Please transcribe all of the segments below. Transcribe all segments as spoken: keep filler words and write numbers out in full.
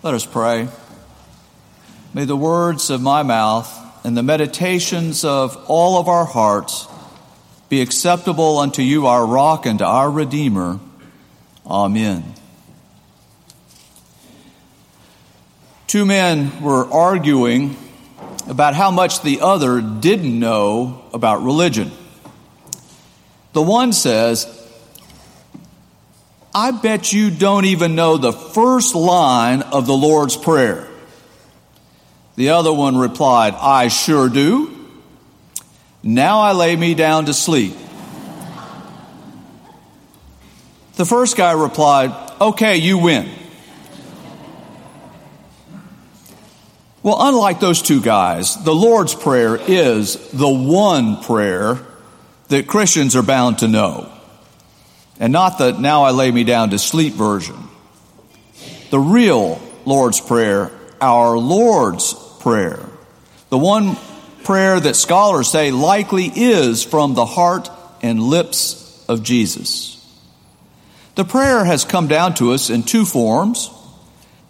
Let us pray. May the words of my mouth and the meditations of all of our hearts be acceptable unto you, our rock and our Redeemer. Amen. Two men were arguing about how much the other didn't know about religion. The one says, I bet you don't even know the first line of the Lord's Prayer. The other one replied, I sure do. Now I lay me down to sleep. The first guy replied, okay, you win. Well, unlike those two guys, the Lord's Prayer is the one prayer that Christians are bound to know, and not the now I lay me down to sleep version. The real Lord's Prayer, our Lord's Prayer, the one prayer that scholars say likely is from the heart and lips of Jesus. The prayer has come down to us in two forms.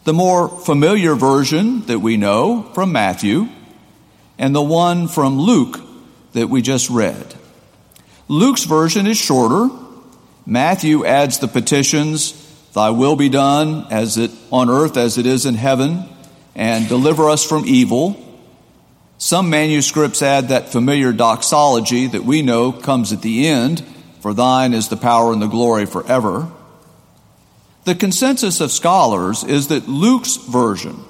The more familiar version that we know from Matthew, and the one from Luke that we just read. Luke's version is shorter. Matthew adds the petitions, thy will be done as it on earth as it is in heaven, and deliver us from evil. Some manuscripts add that familiar doxology that we know comes at the end, for thine is the power and the glory forever. The consensus of scholars is that Luke's version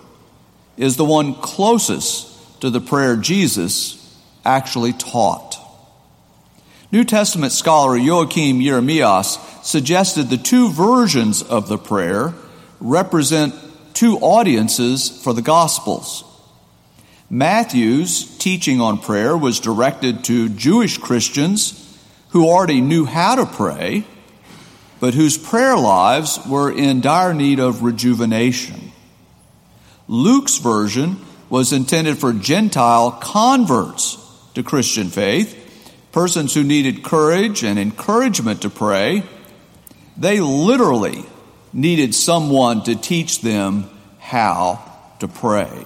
is the one closest to the prayer Jesus actually taught. New Testament scholar Joachim Jeremias suggested the two versions of the prayer represent two audiences for the Gospels. Matthew's teaching on prayer was directed to Jewish Christians who already knew how to pray, but whose prayer lives were in dire need of rejuvenation. Luke's version was intended for Gentile converts to Christian faith, persons who needed courage and encouragement to pray. They literally needed someone to teach them how to pray.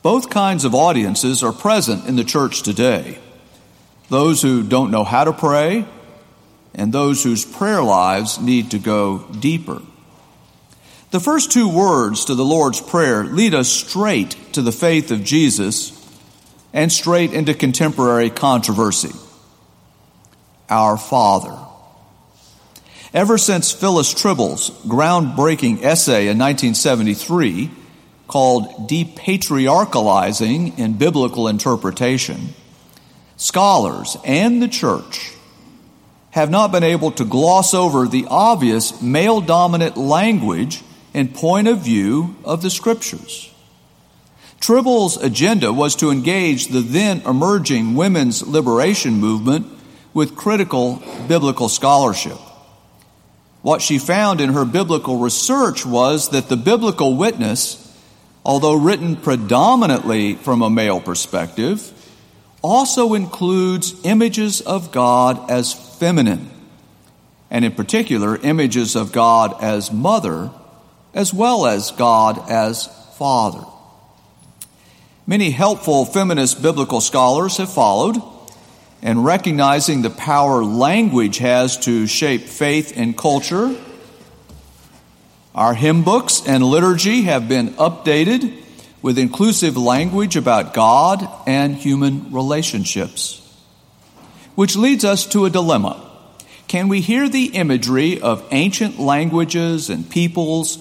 Both kinds of audiences are present in the church today. Those who don't know how to pray, and those whose prayer lives need to go deeper. The first two words to the Lord's Prayer lead us straight to the faith of Jesus and straight into contemporary controversy. Our Father. Ever since Phyllis Tribble's groundbreaking essay in nineteen seventy-three called Depatriarchalizing in Biblical Interpretation, scholars and the church have not been able to gloss over the obvious male-dominant language and point of view of the Scriptures. Tribble's agenda was to engage the then-emerging women's liberation movement with critical biblical scholarship. What she found in her biblical research was that the biblical witness, although written predominantly from a male perspective, also includes images of God as feminine, and in particular, images of God as mother, as well as God as father. Many helpful feminist biblical scholars have followed, and recognizing the power language has to shape faith and culture, our hymn books and liturgy have been updated with inclusive language about God and human relationships. Which leads us to a dilemma. Can we hear the imagery of ancient languages and peoples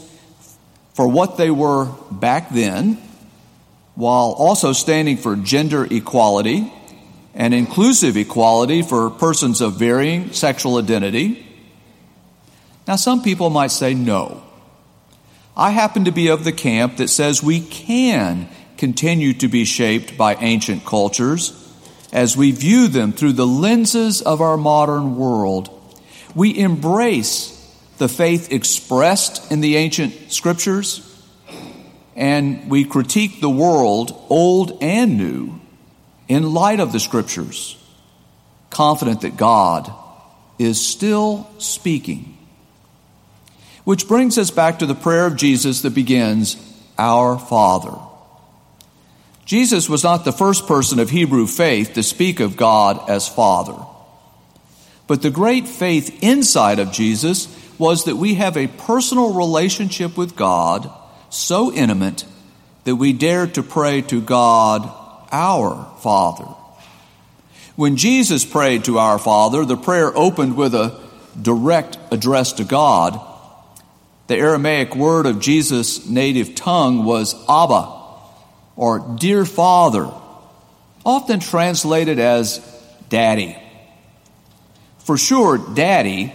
for what they were back then, while also standing for gender equality and inclusive equality for persons of varying sexual identity? Now, some people might say no. I happen to be of the camp that says we can continue to be shaped by ancient cultures as we view them through the lenses of our modern world. We embrace the faith expressed in the ancient Scriptures, and we critique the world, old and new, in light of the Scriptures, confident that God is still speaking. Which brings us back to the prayer of Jesus that begins, Our Father. Jesus was not the first person of Hebrew faith to speak of God as Father. But the great faith inside of Jesus was that we have a personal relationship with God so intimate that we dare to pray to God, our Father. When Jesus prayed to our Father, the prayer opened with a direct address to God. The Aramaic word of Jesus' native tongue was Abba, or Dear Father, often translated as Daddy. For sure, Daddy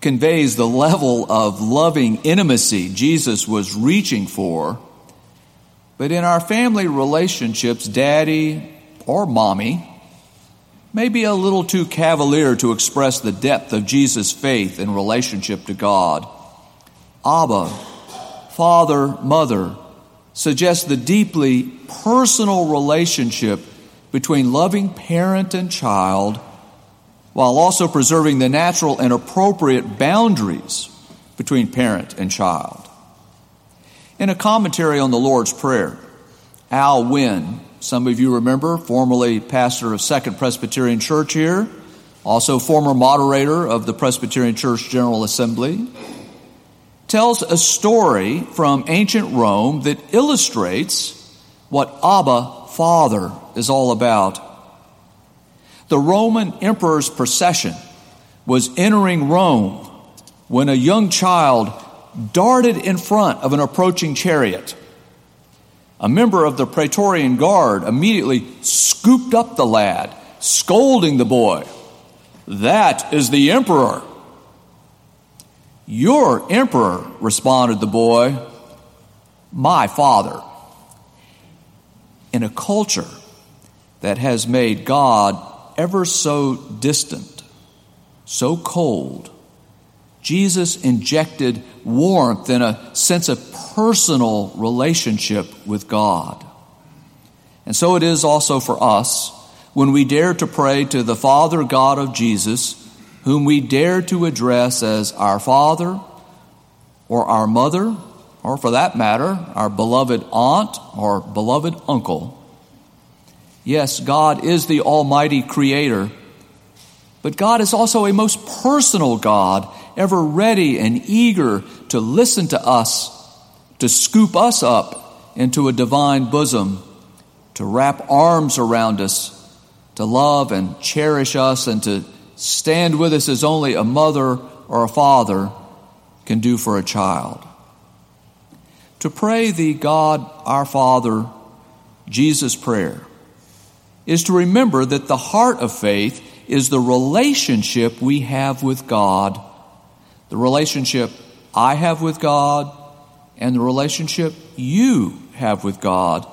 conveys the level of loving intimacy Jesus was reaching for. But in our family relationships, Daddy or Mommy may be a little too cavalier to express the depth of Jesus' faith in relationship to God. Abba, Father, Mother suggests the deeply personal relationship between loving parent and child, while also preserving the natural and appropriate boundaries between parent and child. In a commentary on the Lord's Prayer, Al Wynn, some of you remember, formerly pastor of Second Presbyterian Church here, also former moderator of the Presbyterian Church General Assembly, tells a story from ancient Rome that illustrates what Abba, Father, is all about. The Roman emperor's procession was entering Rome when a young child darted in front of an approaching chariot. A member of the Praetorian Guard immediately scooped up the lad, scolding the boy. "That is the emperor." "Your emperor," responded the boy, "my father." In a culture that has made God ever so distant, so cold, Jesus injected warmth and a sense of personal relationship with God. And so it is also for us when we dare to pray to the Father God of Jesus, whom we dare to address as our Father or our mother, or for that matter, our beloved aunt or beloved uncle. Yes, God is the almighty creator, but God is also a most personal God, ever ready and eager to listen to us, to scoop us up into a divine bosom, to wrap arms around us, to love and cherish us, and to stand with us as only a mother or a father can do for a child. To pray the God, our Father, Jesus prayer, is to remember that the heart of faith is the relationship we have with God, the relationship I have with God, and the relationship you have with God.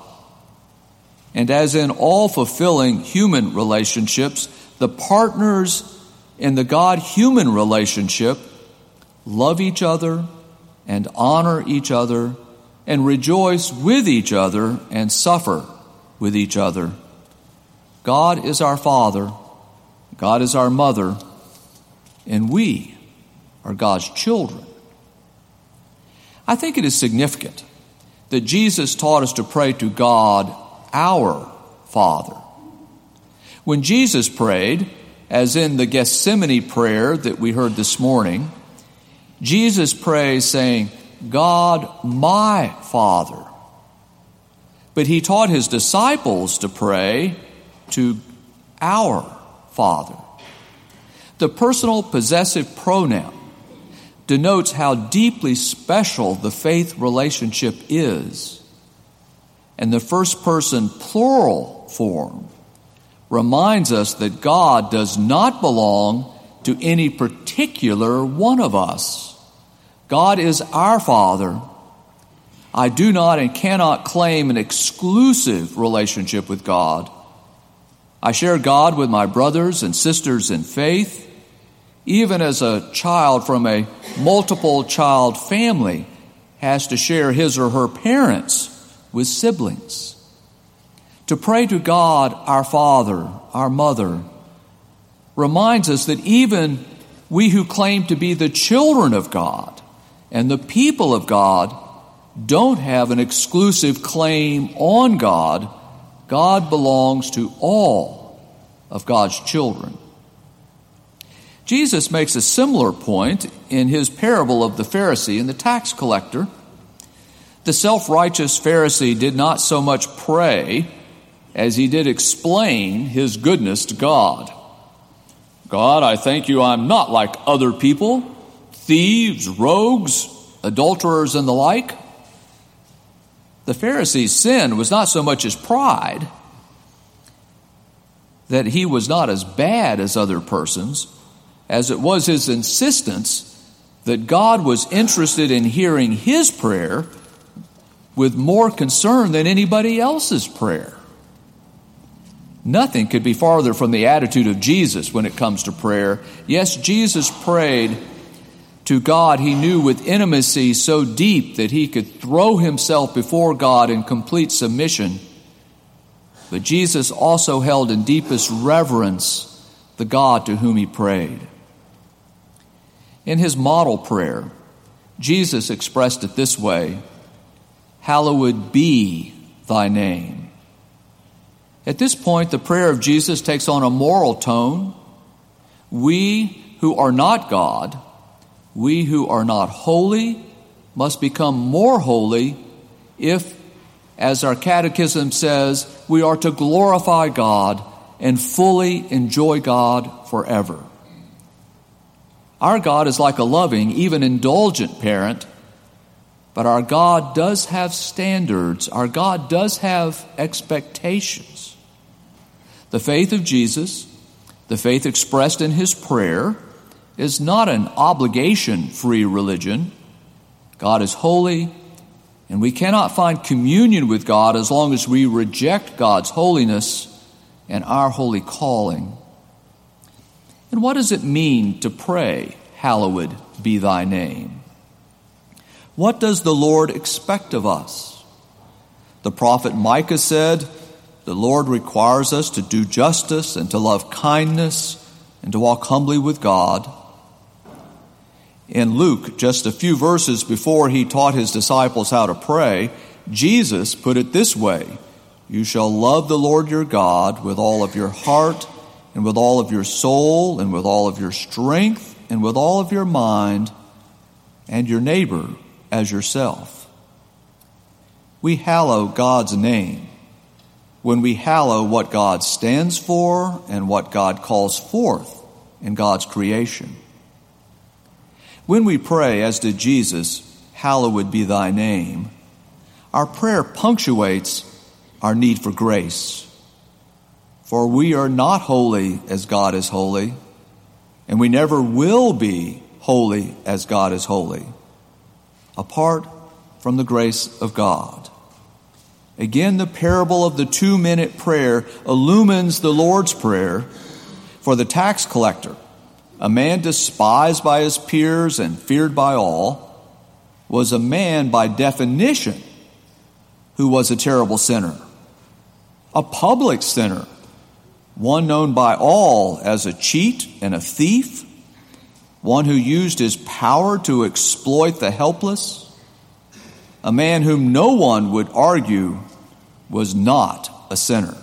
And as in all fulfilling human relationships, the partners in the God-human relationship love each other and honor each other and rejoice with each other and suffer with each other. God is our Father, God is our Mother, and we are God's children. I think it is significant that Jesus taught us to pray to God, our Father. When Jesus prayed, as in the Gethsemane prayer that we heard this morning, Jesus prays saying, God, my Father. But he taught his disciples to pray to our Father. The personal possessive pronoun denotes how deeply special the faith relationship is, and the first person plural form reminds us that God does not belong to any particular one of us. God is our Father. I do not and cannot claim an exclusive relationship with God. I share God with my brothers and sisters in faith, even as a child from a multiple child family has to share his or her parents with siblings. To pray to God, our Father, our Mother, reminds us that even we who claim to be the children of God and the people of God don't have an exclusive claim on God. God belongs to all of God's children. Jesus makes a similar point in his parable of the Pharisee and the tax collector. The self-righteous Pharisee did not so much pray as he did explain his goodness to God. God, I thank you I'm not like other people, thieves, rogues, adulterers, and the like. The Pharisee's sin was not so much his pride, that he was not as bad as other persons, as it was his insistence that God was interested in hearing his prayer with more concern than anybody else's prayer. Nothing could be farther from the attitude of Jesus when it comes to prayer. Yes, Jesus prayed to God he knew with intimacy so deep that he could throw himself before God in complete submission. But Jesus also held in deepest reverence the God to whom he prayed. In his model prayer, Jesus expressed it this way, "Hallowed be thy name." At this point, the prayer of Jesus takes on a moral tone. We who are not God, we who are not holy, must become more holy if, as our catechism says, we are to glorify God and fully enjoy God forever. Our God is like a loving, even indulgent parent, but our God does have standards. Our God does have expectations. The faith of Jesus, the faith expressed in his prayer, is not an obligation-free religion. God is holy, and we cannot find communion with God as long as we reject God's holiness and our holy calling. And what does it mean to pray, "Hallowed be thy name"? What does the Lord expect of us? The prophet Micah said, "The Lord requires us to do justice and to love kindness and to walk humbly with God." In Luke, just a few verses before he taught his disciples how to pray, Jesus put it this way, "You shall love the Lord your God with all of your heart and with all of your soul and with all of your strength and with all of your mind, and your neighbor as yourself." We hallow God's name when we hallow what God stands for and what God calls forth in God's creation. When we pray, as did Jesus, "Hallowed be thy name," our prayer punctuates our need for grace. For we are not holy as God is holy, and we never will be holy as God is holy, apart from the grace of God. Again, the parable of the two-minute prayer illumines the Lord's Prayer for the tax collector, a man despised by his peers and feared by all, was a man by definition who was a terrible sinner, a public sinner, one known by all as a cheat and a thief, one who used his power to exploit the helpless, a man whom no one would argue was not a sinner.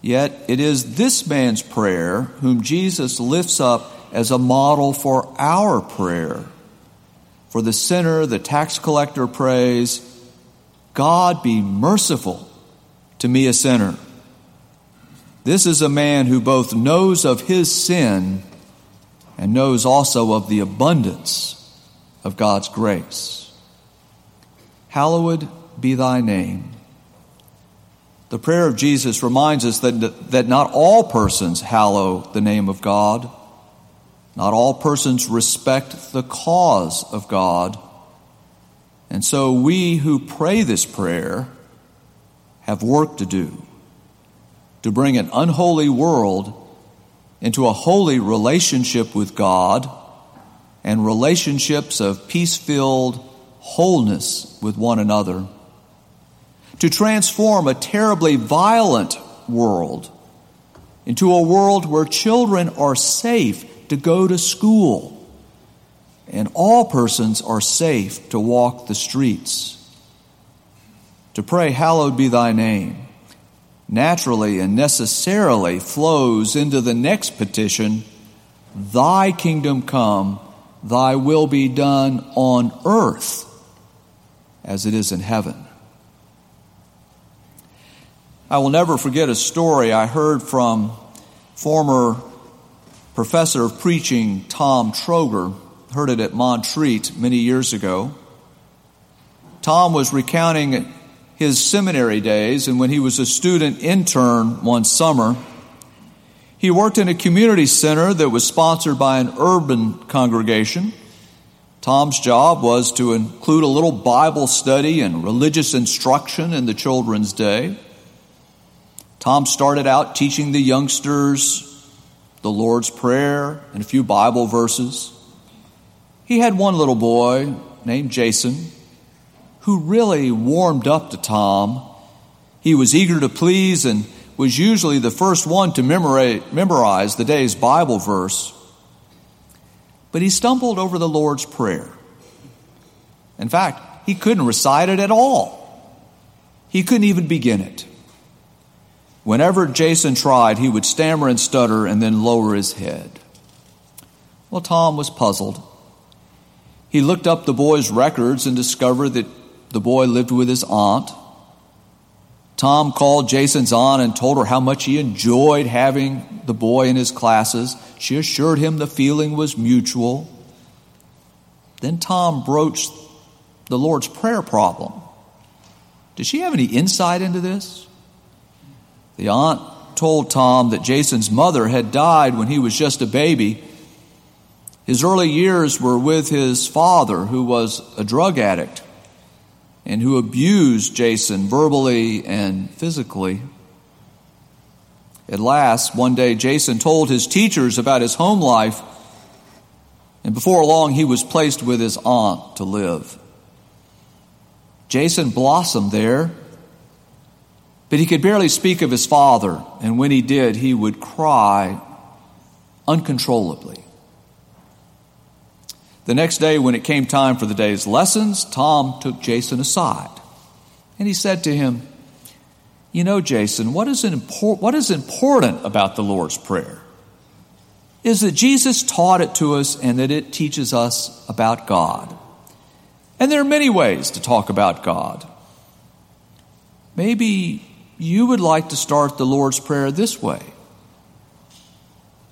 Yet it is this man's prayer whom Jesus lifts up as a model for our prayer. For the sinner, the tax collector prays, "God be merciful to me, a sinner." This is a man who both knows of his sin and knows also of the abundance of God's grace. Hallowed be thy name. The prayer of Jesus reminds us that, that not all persons hallow the name of God. Not all persons respect the cause of God. And so we who pray this prayer have work to do to bring an unholy world into a holy relationship with God and relationships of peace-filled wholeness with one another, to transform a terribly violent world into a world where children are safe to go to school, and all persons are safe to walk the streets. To pray, hallowed be thy name, naturally and necessarily flows into the next petition, thy kingdom come, thy will be done on earth as it is in heaven. I will never forget a story I heard from former professor of preaching Tom Troger. Heard it at Montreat many years ago. Tom was recounting his seminary days, and when he was a student intern one summer, he worked in a community center that was sponsored by an urban congregation. Tom's job was to include a little Bible study and religious instruction in the children's day. Tom started out teaching the youngsters the Lord's Prayer and a few Bible verses. He had one little boy named Jason who really warmed up to Tom. He was eager to please and was usually the first one to memorize the day's Bible verse. But he stumbled over the Lord's Prayer. In fact, he couldn't recite it at all. He couldn't even begin it. Whenever Jason tried, he would stammer and stutter and then lower his head. Well, Tom was puzzled. He looked up the boy's records and discovered that the boy lived with his aunt. Tom called Jason's aunt and told her how much he enjoyed having the boy in his classes. She assured him the feeling was mutual. Then Tom broached the Lord's Prayer problem. Did she have any insight into this? The aunt told Tom that Jason's mother had died when he was just a baby. His early years were with his father, who was a drug addict and who abused Jason verbally and physically. At last, one day, Jason told his teachers about his home life, and before long, he was placed with his aunt to live. Jason blossomed there, but he could barely speak of his father, and when he did, he would cry uncontrollably. The next day, when it came time for the day's lessons, Tom took Jason aside, and he said to him, "You know, Jason, what is, import- what is important about the Lord's Prayer is that Jesus taught it to us and that it teaches us about God. And there are many ways to talk about God. Maybe you would like to start the Lord's Prayer this way.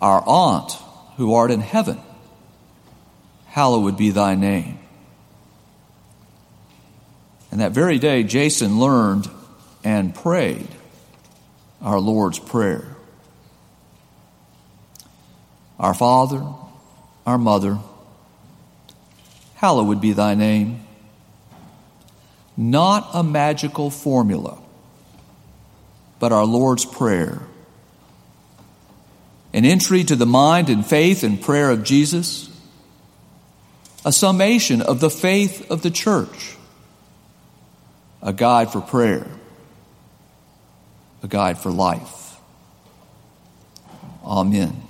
Our aunt, who art in heaven, hallowed be thy name." And that very day, Jason learned and prayed our Lord's Prayer. Our Father, our Mother, hallowed be thy name. Not a magical formula, but our Lord's Prayer. An entry to the mind and faith and prayer of Jesus. A summation of the faith of the church, a guide for prayer, a guide for life. Amen.